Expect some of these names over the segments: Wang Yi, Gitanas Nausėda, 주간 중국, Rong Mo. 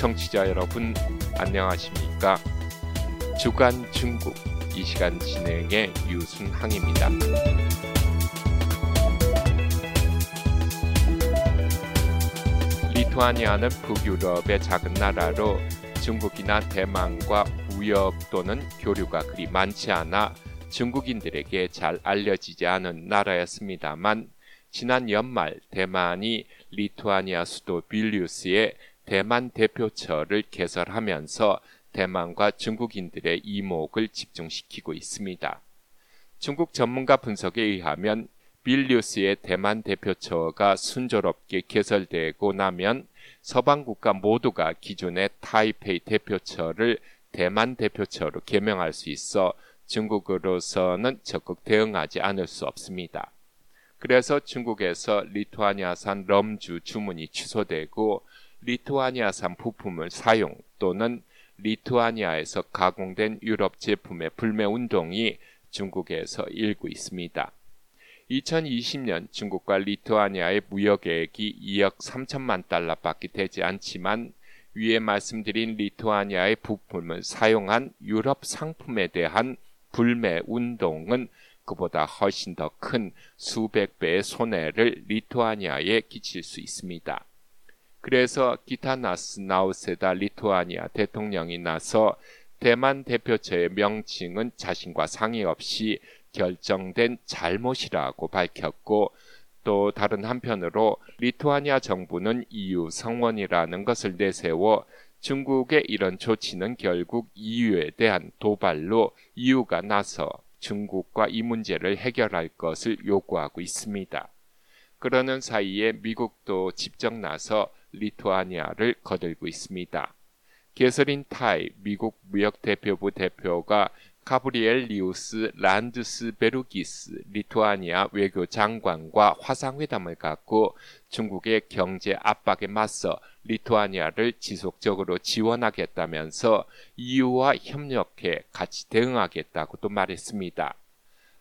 청취자 여러분 안녕하십니까? 주간 중국 이 시간 진행의 유순항입니다. 리투아니아는 북유럽의 작은 나라로 중국이나 대만과 무역 또는 교류가 그리 많지 않아 중국인들에게 잘 알려지지 않은 나라였습니다만 지난 연말 대만이 리투아니아 수도 빌니우스에 대만 대표처를 개설하면서 대만과 중국인들의 이목을 집중시키고 있습니다. 중국 전문가 분석에 의하면 빌니우스의 대만 대표처가 순조롭게 개설되고 나면 서방 국가 모두가 기존의 타이페이 대표처를 대만 대표처로 개명할 수 있어 중국으로서는 적극 대응하지 않을 수 없습니다. 그래서 중국에서 리투아니아산 럼주 주문이 취소되고 리투아니아산 부품을 사용 또는 리투아니아에서 가공된 유럽 제품의 불매운동이 중국에서 일고 있습니다. 2020년 중국과 리투아니아의 무역액이 2억 3천만 달러밖에 되지 않지만 위에 말씀드린 리투아니아의 부품을 사용한 유럽 상품에 대한 불매운동은 그보다 훨씬 더 큰 수백 배의 손해를 리투아니아에 끼칠 수 있습니다. 그래서 기타나스 나우세다 리투아니아 대통령이 나서 대만 대표처의 명칭은 자신과 상의 없이 결정된 잘못이라고 밝혔고 또 다른 한편으로 리투아니아 정부는 EU 성원이라는 것을 내세워 중국의 이런 조치는 결국 EU에 대한 도발로 EU가 나서 중국과 이 문제를 해결할 것을 요구하고 있습니다. 그러는 사이에 미국도 직접 나서 리투아니아를 거들고 있습니다. 게슬린 타이 미국 무역대표부 대표가 가브리엘리우스 란드스베르기스 리투아니아 외교장관과 화상회담을 갖고 중국의 경제 압박에 맞서 리투아니아를 지속적으로 지원하겠다면서 EU와 협력해 같이 대응하겠다고도 말했습니다.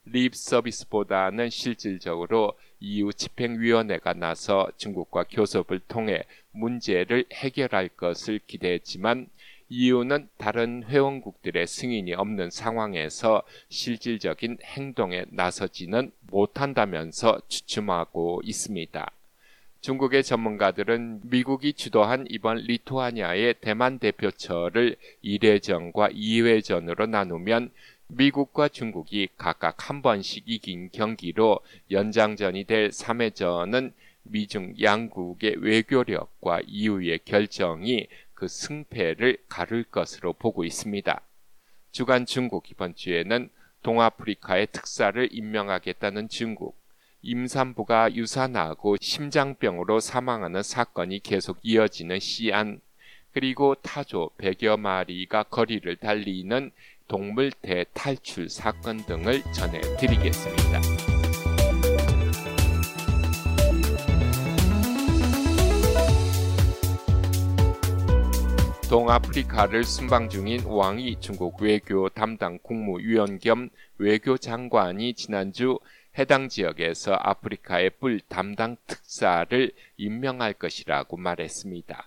립 서비스보다는 실질적으로 EU 집행위원회가 나서 중국과 교섭을 통해 문제를 해결할 것을 기대했지만 EU는 다른 회원국들의 승인이 없는 상황에서 실질적인 행동에 나서지는 못한다면서 주춤하고 있습니다. 중국의 전문가들은 미국이 주도한 이번 리투아니아의 대만 대표처를 1회전과 2회전으로 나누면 미국과 중국이 각각 한 번씩 이긴 경기로 연장전이 될 3회전은 미중 양국의 외교력과 EU의 결정이 그 승패를 가를 것으로 보고 있습니다. 주간 중국 이번 주에는 동아프리카의 특사를 임명하겠다는 중국, 임산부가 유산하고 심장병으로 사망하는 사건이 계속 이어지는 시안, 그리고 타조 100여 마리가 거리를 달리는 동물 대탈출 사건 등을 전해드리겠습니다. 동아프리카를 순방 중인 왕이 중국 외교 담당 국무위원 겸 외교장관이 지난주 해당 지역에서 아프리카의 뿔 담당 특사를 임명할 것이라고 말했습니다.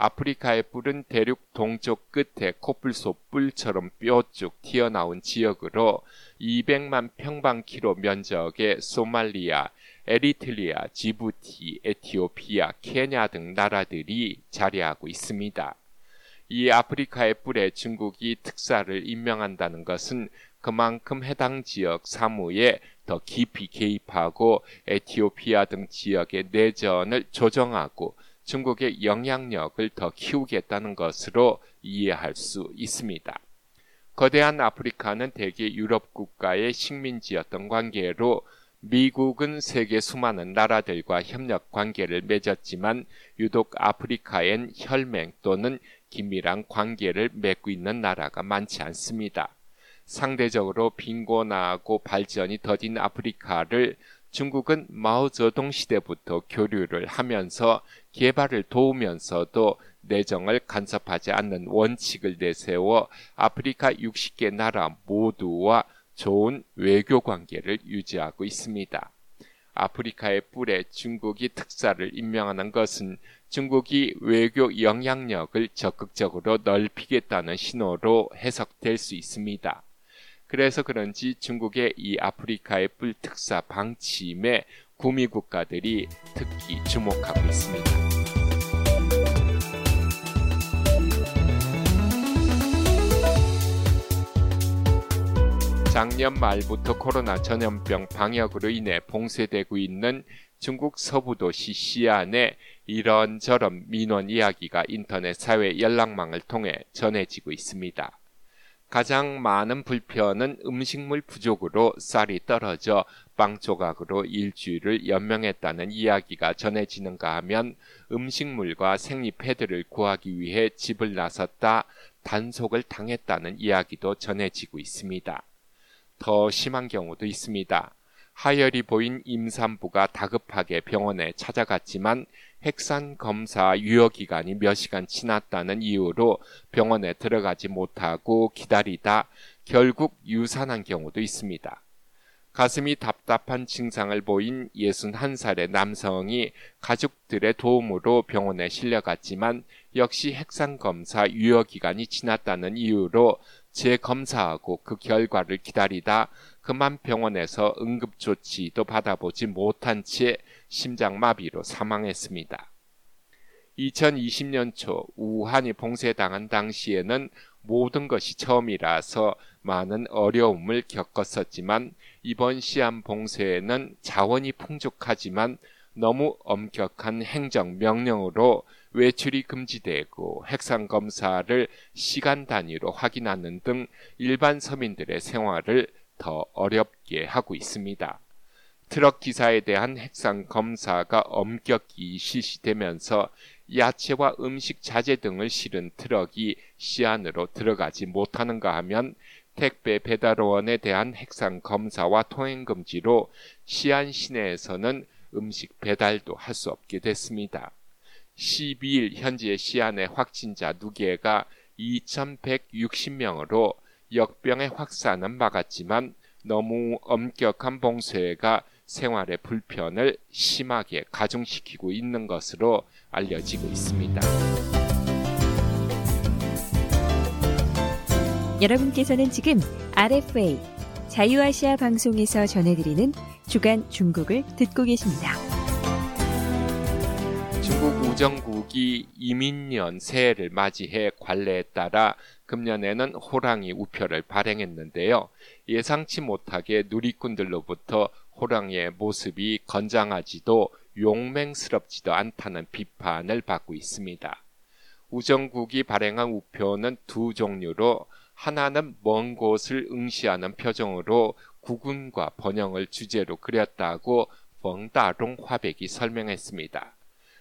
아프리카의 뿔은 대륙 동쪽 끝에 코뿔소 뿔처럼 뾰족 튀어나온 지역으로 200만 평방키로 면적의 소말리아, 에리트리아, 지부티, 에티오피아, 케냐 등 나라들이 자리하고 있습니다. 이 아프리카의 뿔에 중국이 특사를 임명한다는 것은 그만큼 해당 지역 사무에 더 깊이 개입하고 에티오피아 등 지역의 내전을 조정하고 중국의 영향력을 더 키우겠다는 것으로 이해할 수 있습니다. 거대한 아프리카는 대개 유럽 국가의 식민지였던 관계로 미국은 세계 수많은 나라들과 협력 관계를 맺었지만 유독 아프리카엔 혈맹 또는 긴밀한 관계를 맺고 있는 나라가 많지 않습니다. 상대적으로 빈곤하고 발전이 더딘 아프리카를 중국은 마오쩌둥 시대부터 교류를 하면서 개발을 도우면서도 내정을 간섭하지 않는 원칙을 내세워 아프리카 60개 나라 모두와 좋은 외교 관계를 유지하고 있습니다. 아프리카의 뿔에 중국이 특사를 임명하는 것은 중국이 외교 영향력을 적극적으로 넓히겠다는 신호로 해석될 수 있습니다. 그래서 그런지 중국의 이 아프리카의 뿔 특사 방침에 구미 국가들이 특히 주목하고 있습니다. 작년 말부터 코로나 전염병 방역으로 인해 봉쇄되고 있는 중국 서부도시 시안에 이런저런 민원 이야기가 인터넷 사회 연락망을 통해 전해지고 있습니다. 가장 많은 불편은 음식물 부족으로 쌀이 떨어져 빵 조각으로 일주일을 연명했다는 이야기가 전해지는가 하면 음식물과 생리 패드를 구하기 위해 집을 나섰다 단속을 당했다는 이야기도 전해지고 있습니다. 더 심한 경우도 있습니다. 하혈이 보인 임산부가 다급하게 병원에 찾아갔지만 핵산 검사 유효기간이 몇 시간 지났다는 이유로 병원에 들어가지 못하고 기다리다 결국 유산한 경우도 있습니다. 가슴이 답답한 증상을 보인 61살의 남성이 가족들의 도움으로 병원에 실려갔지만 역시 핵산 검사 유효기간이 지났다는 이유로 재검사하고 그 결과를 기다리다 그만 병원에서 응급조치도 받아보지 못한 채 심장마비로 사망했습니다. 2020년 초 우한이 봉쇄당한 당시에는 모든 것이 처음이라서 많은 어려움을 겪었었지만 이번 시안 봉쇄에는 자원이 풍족하지만 너무 엄격한 행정명령으로 외출이 금지되고 핵산 검사를 시간 단위로 확인하는 등 일반 서민들의 생활을 더 어렵게 하고 있습니다. 트럭 기사에 대한 핵산 검사가 엄격히 실시되면서 야채와 음식 자재 등을 실은 트럭이 시안으로 들어가지 못하는가 하면 택배 배달원에 대한 핵산 검사와 통행 금지로 시안 시내에서는 음식 배달도 할 수 없게 됐습니다. 12일 현재 시안의 확진자 누계가 2160명으로 역병의 확산은 막았지만 너무 엄격한 봉쇄가 생활의 불편을 심하게 가중시키고 있는 것으로 알려지고 있습니다. 여러분께서는 지금 RFA 자유아시아 방송에서 전해드리는 주간 중국을 듣고 계십니다. 중국 우정국이 이민년 새해를 맞이해 관례에 따라 금년에는 호랑이 우표를 발행했는데요. 예상치 못하게 누리꾼들로부터 호랑이의 모습이 건장하지도 용맹스럽지도 않다는 비판을 받고 있습니다. 우정국이 발행한 우표는 두 종류로 하나는 먼 곳을 응시하는 표정으로 구군과 번영을 주제로 그렸다고 펑다롱 화백이 설명했습니다.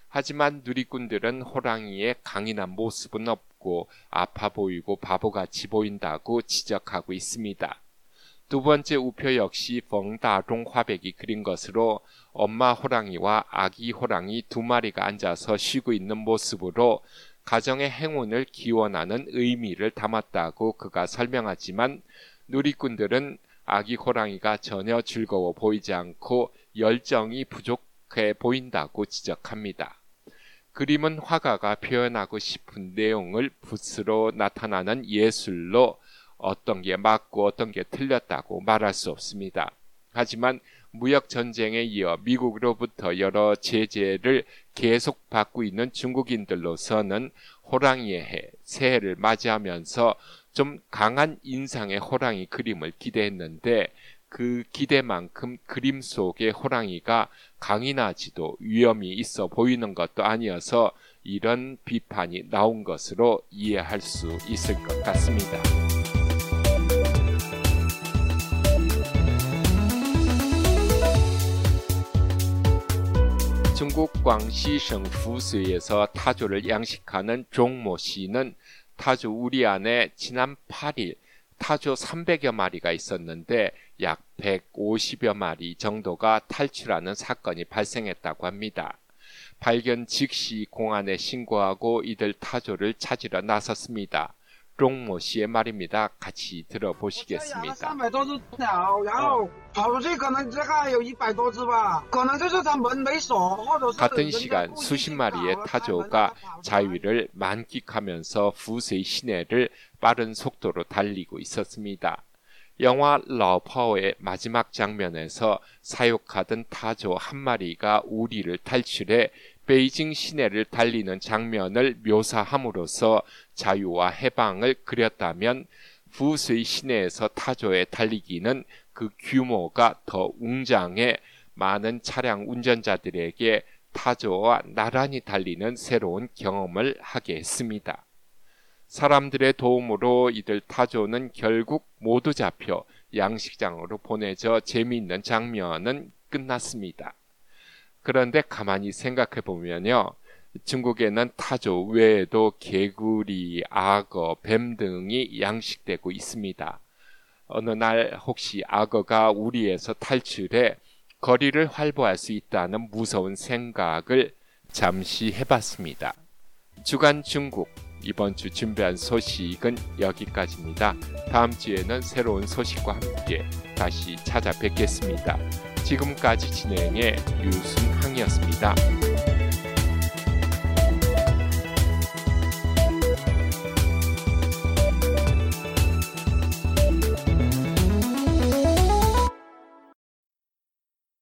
하지만 누리꾼들은 호랑이의 강인한 모습은 없고 아파 보이고 바보같이 보인다고 지적하고 있습니다. 두 번째 우표 역시 펑다롱 화백이 그린 것으로 엄마 호랑이와 아기 호랑이 두 마리가 앉아서 쉬고 있는 모습으로 가정의 행운을 기원하는 의미를 담았다고 그가 설명하지만 누리꾼들은 아기 호랑이가 전혀 즐거워 보이지 않고 열정이 부족해 보인다고 지적합니다. 그림은 화가가 표현하고 싶은 내용을 붓으로 나타나는 예술로 어떤 게 맞고 어떤 게 틀렸다고 말할 수 없습니다. 하지만 무역전쟁에 이어 미국으로부터 여러 제재를 계속 받고 있는 중국인들로서는 호랑이의 해, 새해를 맞이하면서 좀 강한 인상의 호랑이 그림을 기대했는데 그 기대만큼 그림 속의 호랑이가 강인하지도 위험이 있어 보이는 것도 아니어서 이런 비판이 나온 것으로 이해할 수 있을 것 같습니다. 중국 광시성 후수에서 타조를 양식하는 롱모 씨는 타조 우리안에 지난 8일 타조 300여 마리가 있었는데 약 150여 마리 정도가 탈출하는 사건이 발생했다고 합니다. 발견 즉시 공안에 신고하고 이들 타조를 찾으러 나섰습니다. 롱모 씨의 말입니다. 같이 들어보시겠습니다. 같은 시간 수십 마리의 타조가 자유를 만끽하면서 후세 시내를 빠른 속도로 달리고 있었습니다. 영화 러퍼의 마지막 장면에서 사육하던 타조 한 마리가 우리를 탈출해 베이징 시내를 달리는 장면을 묘사함으로써 자유와 해방을 그렸다면 후수의 시내에서 타조의 달리기는 그 규모가 더 웅장해 많은 차량 운전자들에게 타조와 나란히 달리는 새로운 경험을 하게 했습니다. 사람들의 도움으로 이들 타조는 결국 모두 잡혀 양식장으로 보내져 재미있는 장면은 끝났습니다. 그런데 가만히 생각해 보면요. 중국에는 타조 외에도 개구리, 악어, 뱀 등이 양식되고 있습니다. 어느 날 혹시 악어가 우리에서 탈출해 거리를 활보할 수 있다는 무서운 생각을 잠시 해봤습니다. 주간 중국, 이번 주 준비한 소식은 여기까지입니다. 다음 주에는 새로운 소식과 함께 다시 찾아뵙겠습니다. 지금까지 진행의 유순항이었습니다.